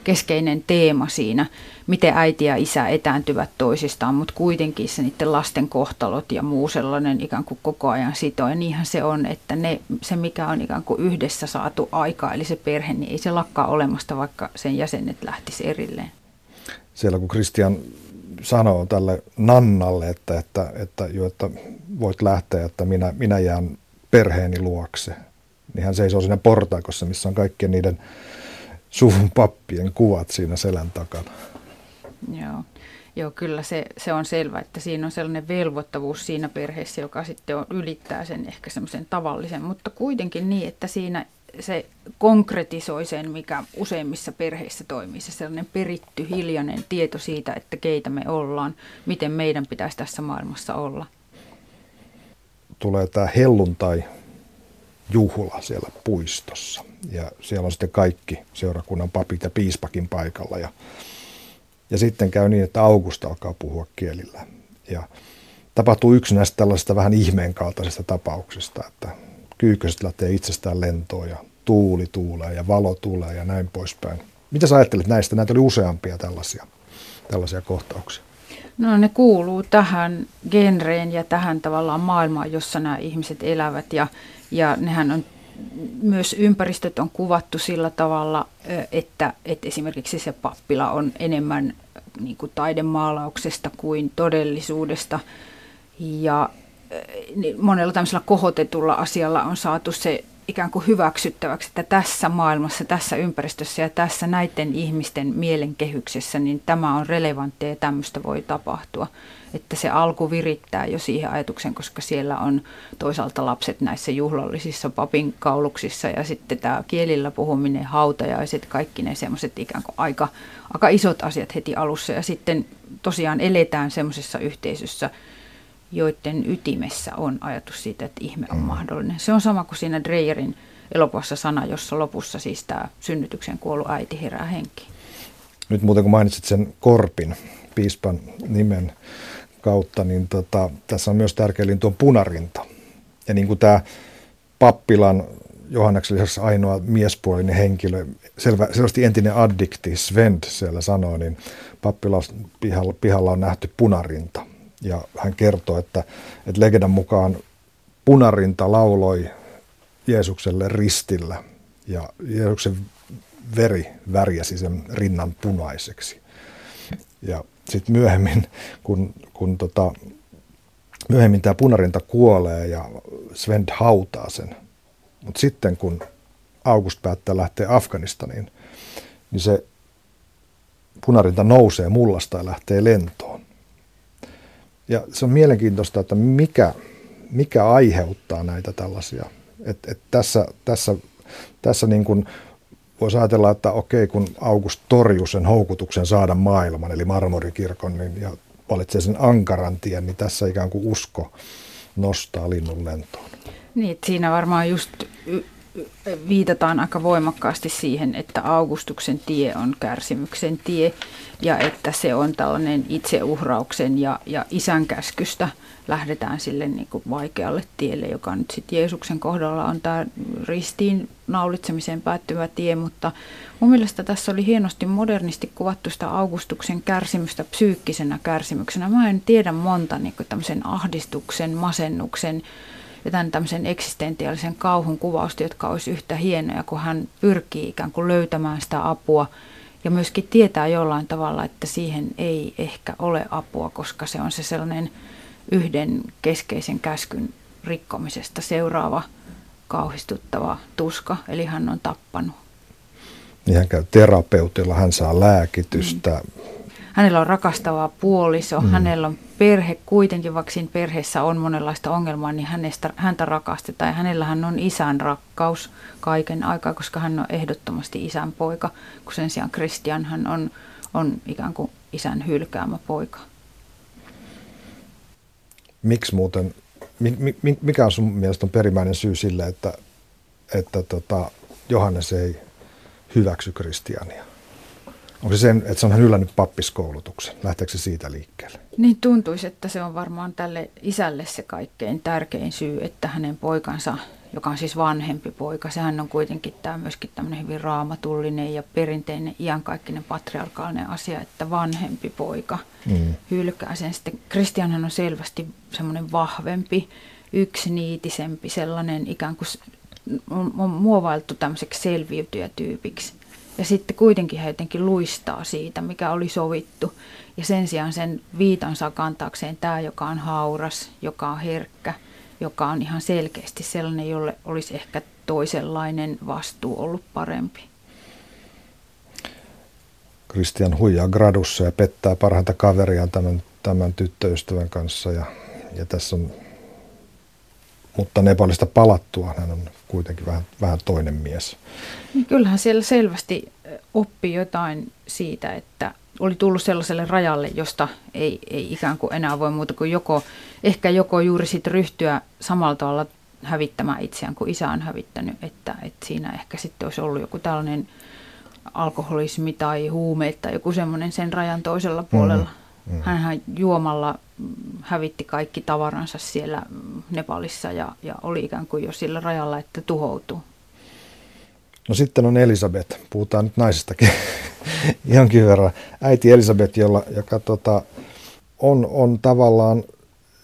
keskeinen teema siinä, miten äiti ja isä etääntyvät toisistaan, mutta kuitenkin se niiden lasten kohtalot ja muu sellainen ikään kuin koko ajan sitoo. Ja niinhän se on, että ne, se mikä on ikään kuin yhdessä saatu aikaa, eli se perhe, niin ei se lakkaa olemasta, vaikka sen jäsenet lähtisi erilleen. Siellä kun Christian sanoo tälle Nannalle, että, että, että, jo, että voit lähteä, että minä, minä jään perheeni luokse, niin hän seisoo siinä portaikossa, missä on kaikkien niiden suvun pappien kuvat siinä selän takana. Joo, Joo kyllä se, se on selvä, että siinä on sellainen velvoittavuus siinä perheessä, joka sitten on, ylittää sen ehkä semmoisen tavallisen, mutta kuitenkin niin, että siinä se konkretisoi sen, mikä useimmissa perheissä toimii. Se sellainen peritty, hiljainen tieto siitä, että keitä me ollaan, miten meidän pitäisi tässä maailmassa olla. Tulee tämä helluntai juhla siellä puistossa. Ja siellä on sitten kaikki seurakunnan papit ja piispakin paikalla. Ja, ja sitten käy niin, että Augusta alkaa puhua kielillä. Ja tapahtuu yksi näistä tällaisista vähän ihmeen kaltaisista tapauksista, että kyyköset lähtee itsestään lentoon ja tuuli tuulee ja valo tulee ja näin poispäin. Mitä sä ajattelet näistä? Näitä oli useampia tällaisia, tällaisia kohtauksia. No ne kuuluu tähän genreen ja tähän tavallaan maailmaan, jossa nämä ihmiset elävät ja, ja nehän on myös ympäristöt on kuvattu sillä tavalla, että, että esimerkiksi se pappila on enemmän niin kuin taidemaalauksesta kuin todellisuudesta ja monella tämmöisellä kohotetulla asialla on saatu se ikään kuin hyväksyttäväksi, että tässä maailmassa, tässä ympäristössä ja tässä näiden ihmisten mielenkehyksessä, niin tämä on relevanttia ja tämmöistä voi tapahtua. Että se alku virittää jo siihen ajatuksen, koska siellä on toisaalta lapset näissä juhlallisissa papin kauluksissa ja sitten tämä kielillä puhuminen, hautajaiset, kaikki ne semmoiset ikään kuin aika, aika isot asiat heti alussa ja sitten tosiaan eletään semmoisessa yhteisössä, joiden ytimessä on ajatus siitä, että ihme on mahdollinen. Se on sama kuin siinä Dreyerin elokuvassa Sana, jossa lopussa siis tämä synnytyksen kuollut äiti herää henkiin. nyt muuten kun mainitsit sen Korpin, piispan nimen kautta, niin tota, tässä on myös tärkeä lintu on punarinta. Ja niin kuin tämä pappilan Johanneksen lisäksi ainoa miespuolinen henkilö, selvä, selvästi entinen addikti Svend siellä sanoi, niin pappilan pihalla, pihalla on nähty punarinta. Ja hän kertoo, että, että legendan mukaan punarinta lauloi Jeesukselle ristillä ja Jeesuksen veri värjäsi sen rinnan punaiseksi. Ja sitten myöhemmin, kun, kun tota, myöhemmin tämä punarinta kuolee ja Svend hautaa sen. Mutta sitten kun August päättää lähteä Afganistaniin, niin se punarinta nousee mullasta ja lähtee lentoon. Ja se on mielenkiintoista, että mikä, mikä aiheuttaa näitä tällaisia. Et, et tässä tässä, tässä niin kuin voisi ajatella, että okei, kun August torjuu sen houkutuksen saada maailman, eli marmorikirkon, niin, ja valitsee sen ankaran tien, niin tässä ikään kuin usko nostaa linnun lentoon. Niin, siinä varmaan just viitataan aika voimakkaasti siihen, että Augustuksen tie on kärsimyksen tie ja että se on tällainen itseuhrauksen ja, ja isän käskystä lähdetään sille niin kuin vaikealle tielle, joka nyt sitten Jeesuksen kohdalla on tämä ristiin naulitsemiseen päättyvä tie, mutta mun mielestä tässä oli hienosti modernisti kuvattu sitä Augustuksen kärsimystä psyykkisenä kärsimyksenä. Mä en tiedä monta niin kuin tämmöisen ahdistuksen, masennuksen, jotain tämmöisen eksistentiaalisen kauhun kuvausta, jotka olisi yhtä hienoja, kun hän pyrkii ikään kuin löytämään sitä apua ja myöskin tietää jollain tavalla, että siihen ei ehkä ole apua, koska se on se sellainen yhden keskeisen käskyn rikkomisesta seuraava kauhistuttava tuska, eli hän on tappanut. Niin hän käy terapeutilla, hän saa lääkitystä. Mm. Hänellä on rakastava puoliso, mm. hänellä on perhe kuitenkin, vaikka siinä perheessä on monenlaista ongelmaa, niin hänestä, häntä rakastetaan. Ja hänellähän on isän rakkaus kaiken aikaa, koska hän on ehdottomasti isän poika, kun sen sijaan Christian hän on, on ikään kuin isän hylkäämä poika. Miksi muuten, mikä on sun mielestä on perimmäinen syy sille, että, että tota Johannes ei hyväksy Kristiania? Onko se sen, että se on hän hylännyt pappiskoulutuksen? Lähteekö se siitä liikkeelle? Niin tuntuisi, että se on varmaan tälle isälle se kaikkein tärkein syy, että hänen poikansa, joka on siis vanhempi poika, sehän on kuitenkin tämä myöskin tämmöinen hyvin raamatullinen ja perinteinen iankaikkinen patriarkaalinen asia, että vanhempi poika mm. hylkää sen. Sitten Kristianhan on selvästi semmoinen vahvempi, yksiniitisempi, sellainen ikään kuin on muovailtu tämmöiseksi selviytyjätyypiksi. Ja sitten kuitenkin he jotenkin luistaa siitä, mikä oli sovittu. Ja sen sijaan sen viitansa kantaakseen tämä, joka on hauras, joka on herkkä, joka on ihan selkeästi sellainen, jolle olisi ehkä toisenlainen vastuu ollut parempi. Kristian huijaa gradussa ja pettää parhaita kaveriaan tämän, tämän tyttöystävän kanssa. Ja, ja tässä on, mutta Nepalista palattua hän on kuitenkin vähän, vähän toinen mies. Kyllähän siellä selvästi oppi jotain siitä, että oli tullut sellaiselle rajalle, josta ei, ei ikään kuin enää voi muuta kuin joko, ehkä joko juuri sit ryhtyä samalla tavalla hävittämään itseään, kuin isä on hävittänyt, että, että siinä ehkä sitten olisi ollut joku tällainen alkoholismi tai huumeet tai joku semmoinen sen rajan toisella puolella. Mm-hmm. Hänhän juomalla hävitti kaikki tavaransa siellä Nepalissa ja, ja oli ikään kuin jo sillä rajalla, että tuhoutuu. No sitten on Elisabeth. Puhutaan nyt naisistakin jonkin verran. Äiti Elisabeth, jolla, joka tota, on, on tavallaan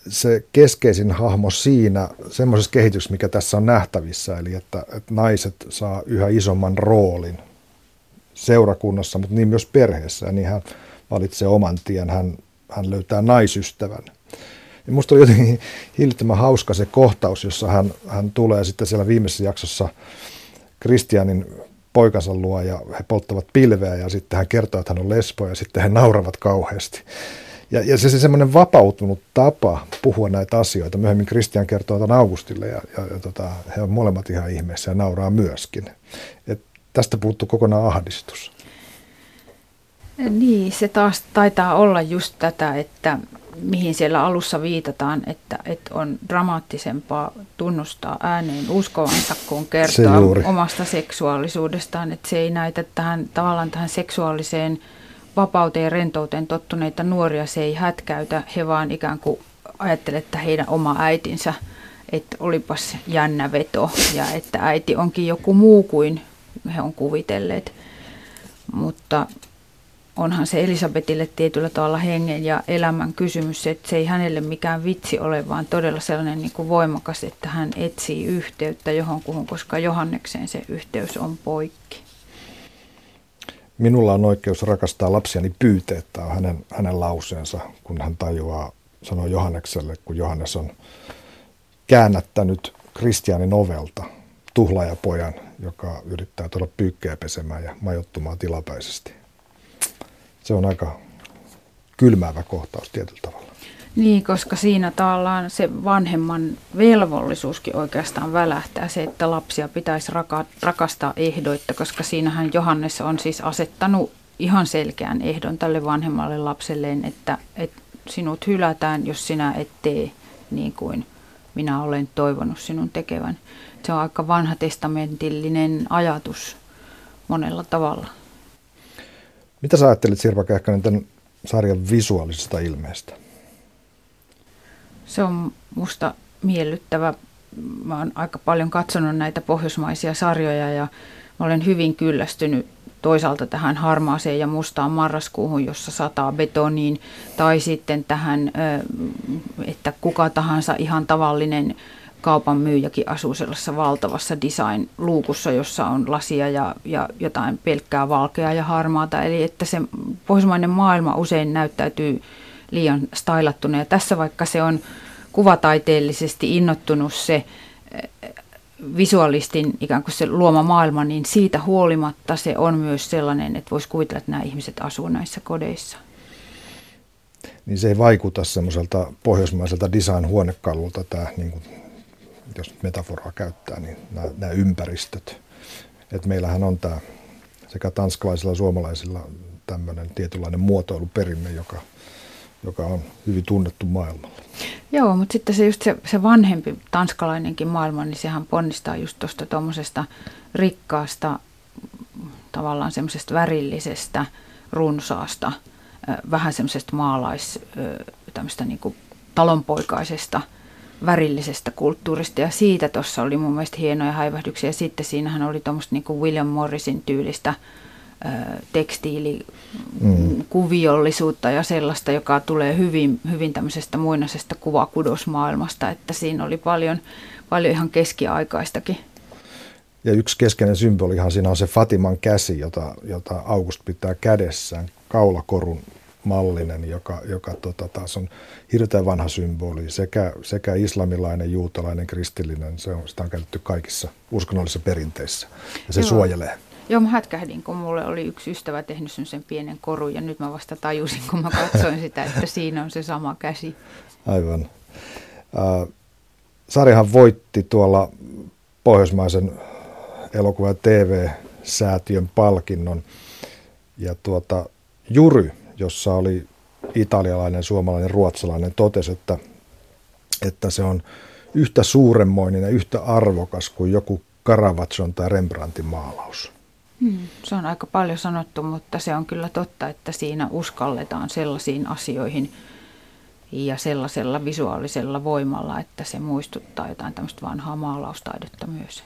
se keskeisin hahmo siinä semmoisessa kehityksessä, mikä tässä on nähtävissä. Eli että, että naiset saa yhä isomman roolin seurakunnassa, mutta niin myös perheessä. Ja niin hän valitsee oman tien. Hän Hän löytää naisystävän. Ja musta oli jotenkin hillittömän hauska se kohtaus, jossa hän, hän tulee sitten siellä viimeisessä jaksossa Kristianin poikansa luo ja he polttavat pilveä ja sitten hän kertoo, että hän on lesbo ja sitten he nauravat kauheasti. Ja, ja se, se semmoinen vapautunut tapa puhua näitä asioita. Myöhemmin Kristian kertoo tämän Augustille ja, ja, ja tota, he on molemmat ihan ihmeessä ja nauraa myöskin. Et tästä puuttuu kokonaan ahdistus. Niin, se taas taitaa olla just tätä, että mihin siellä alussa viitataan, että, että on dramaattisempaa tunnustaa ääneen uskovansa, kun kertoo omasta seksuaalisuudestaan, että se ei näytä tähän, tavallaan tähän seksuaaliseen vapauteen ja rentouteen tottuneita nuoria se ei hätkäytä, he vaan ikään kuin ajattelevat, että heidän oma äitinsä, että olipas jännä veto ja että äiti onkin joku muu kuin he on kuvitelleet. Mutta onhan se Elisabetille tietyllä tavalla hengen ja elämän kysymys, että se ei hänelle mikään vitsi ole, vaan todella sellainen niin kuin voimakas, että hän etsii yhteyttä johonkuhun, koska Johannekseen se yhteys on poikki. Minulla on oikeus rakastaa lapsiani pyyteettä on hänen, hänen lauseensa, kun hän tajuaa, sanoo Johannekselle, kun Johannes on käännättänyt Kristianin ovelta tuhlaajapojan, joka yrittää tulla pyykkejä pesemään ja majoittumaan tilapäisesti. Se on aika kylmäävä kohtaus tietyllä tavalla. Niin, koska siinä tavallaan se vanhemman velvollisuuskin oikeastaan välähtää se, että lapsia pitäisi raka- rakastaa ehdoitta, koska siinähän Johannes on siis asettanut ihan selkeän ehdon tälle vanhemmalle lapselleen, että, että sinut hylätään, jos sinä et tee niin kuin minä olen toivonut sinun tekevän. Se on aika vanhatestamentillinen ajatus monella tavalla. Mitä sä ajattelit, Sirpa Kähkönen, tämän sarjan visuaalisesta ilmeestä? Se on musta miellyttävä. Mä oon aika paljon katsonut näitä pohjoismaisia sarjoja ja olen hyvin kyllästynyt toisaalta tähän harmaaseen ja mustaan marraskuuhun, jossa sataa betoniin, tai sitten tähän, että kuka tahansa ihan tavallinen kaupan myyjäkin asuu sellaisessa valtavassa design-luukussa, jossa on lasia ja, ja jotain pelkkää valkeaa ja harmaata. Eli että se pohjoismainen maailma usein näyttäytyy liian stylattuna. Ja tässä vaikka se on kuvataiteellisesti innottunut se visualistin ikään kuin se luoma maailma, niin siitä huolimatta se on myös sellainen, että voisi kuvitella, että nämä ihmiset asuu näissä kodeissa. Niin se ei vaikuta semmoiselta pohjoismaiselta design-huonekallulta tämä, niin kuin, jos metaforaa käyttää, niin nämä, nämä ympäristöt. Et meillähän on tämä sekä tanskalaisilla ja suomalaisilla tämmöinen tietynlainen muotoiluperinne, joka joka on hyvin tunnettu maailmalla. Joo, mutta sitten se, just se, se vanhempi tanskalainenkin maailma, niin sehän ponnistaa just tuosta tuommoisesta rikkaasta, tavallaan semmoisesta värillisestä, runsaasta, vähän semmoisesta maalais, tämmöistä niin kuin talonpoikaisesta, värillisestä kulttuurista. Ja siitä tuossa oli mun mielestä hienoja häivähdyksiä. Sitten siinähän oli tuommoista niin kuin William Morrisin tyylistä tekstiilikuviollisuutta ja sellaista, joka tulee hyvin, hyvin tämmöisestä muinaisesta kuvakudosmaailmasta, että siinä oli paljon, paljon ihan keskiaikaistakin. Ja yksi keskeinen symbolihan siinä on se Fatiman käsi, jota, jota August pitää kädessään, kaulakorun mallinen, joka, joka tota, taas on hirveän vanha symboli, sekä, sekä islamilainen, juutalainen, kristillinen, se on, sitä on käytetty kaikissa uskonnollisissa perinteissä ja se Joo. suojelee. Joo, mä hätkähdin, kun mulle oli yksi ystävä tehnyt sen pienen korun, ja nyt mä vasta tajusin, kun mä katsoin sitä, että siinä on se sama käsi. Aivan. Äh, sarjahan voitti tuolla pohjoismaisen elokuva- ja T V-säätiön palkinnon, ja tuota, jury, jossa oli italialainen, suomalainen, ruotsalainen, totesi, että, että se on yhtä suuremmoinen ja yhtä arvokas kuin joku Caravaggion tai Rembrandtin maalaus. Hmm, se on aika paljon sanottu, mutta se on kyllä totta, että siinä uskalletaan sellaisiin asioihin ja sellaisella visuaalisella voimalla, että se muistuttaa jotain tämmöistä vanhaa maalaustaidetta myös.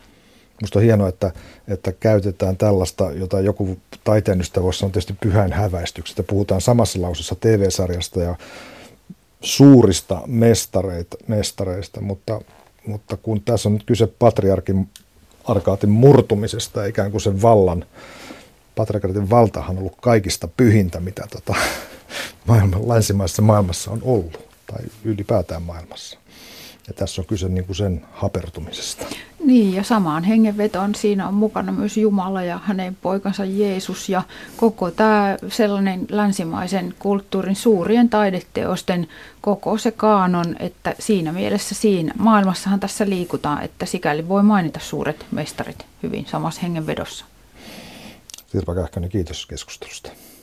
Musta on hienoa, että, että käytetään tällaista, jota joku taiteenystä voisi sanoa tietysti pyhän häväistyksestä. Puhutaan samassa lausessa T V-sarjasta ja suurista mestareista, mutta, mutta kun tässä on nyt kyse patriarkin arkaatin murtumisesta, ikään kuin sen vallan, patriarkaatin valtahan on ollut kaikista pyhintä, mitä tota, maailman, länsimaisessa maailmassa on ollut, tai ylipäätään maailmassa. Ja tässä on kyse niin kuin sen hapertumisesta. Niin, ja samaan hengenvetoon siinä on mukana myös Jumala ja hänen poikansa Jeesus, ja koko tämä sellainen länsimaisen kulttuurin suurien taideteosten koko se kaanon, että siinä mielessä siinä maailmassahan tässä liikutaan, että sikäli voi mainita suuret mestarit hyvin samassa hengenvedossa. Sirpa Kähkönen, kiitos keskustelusta.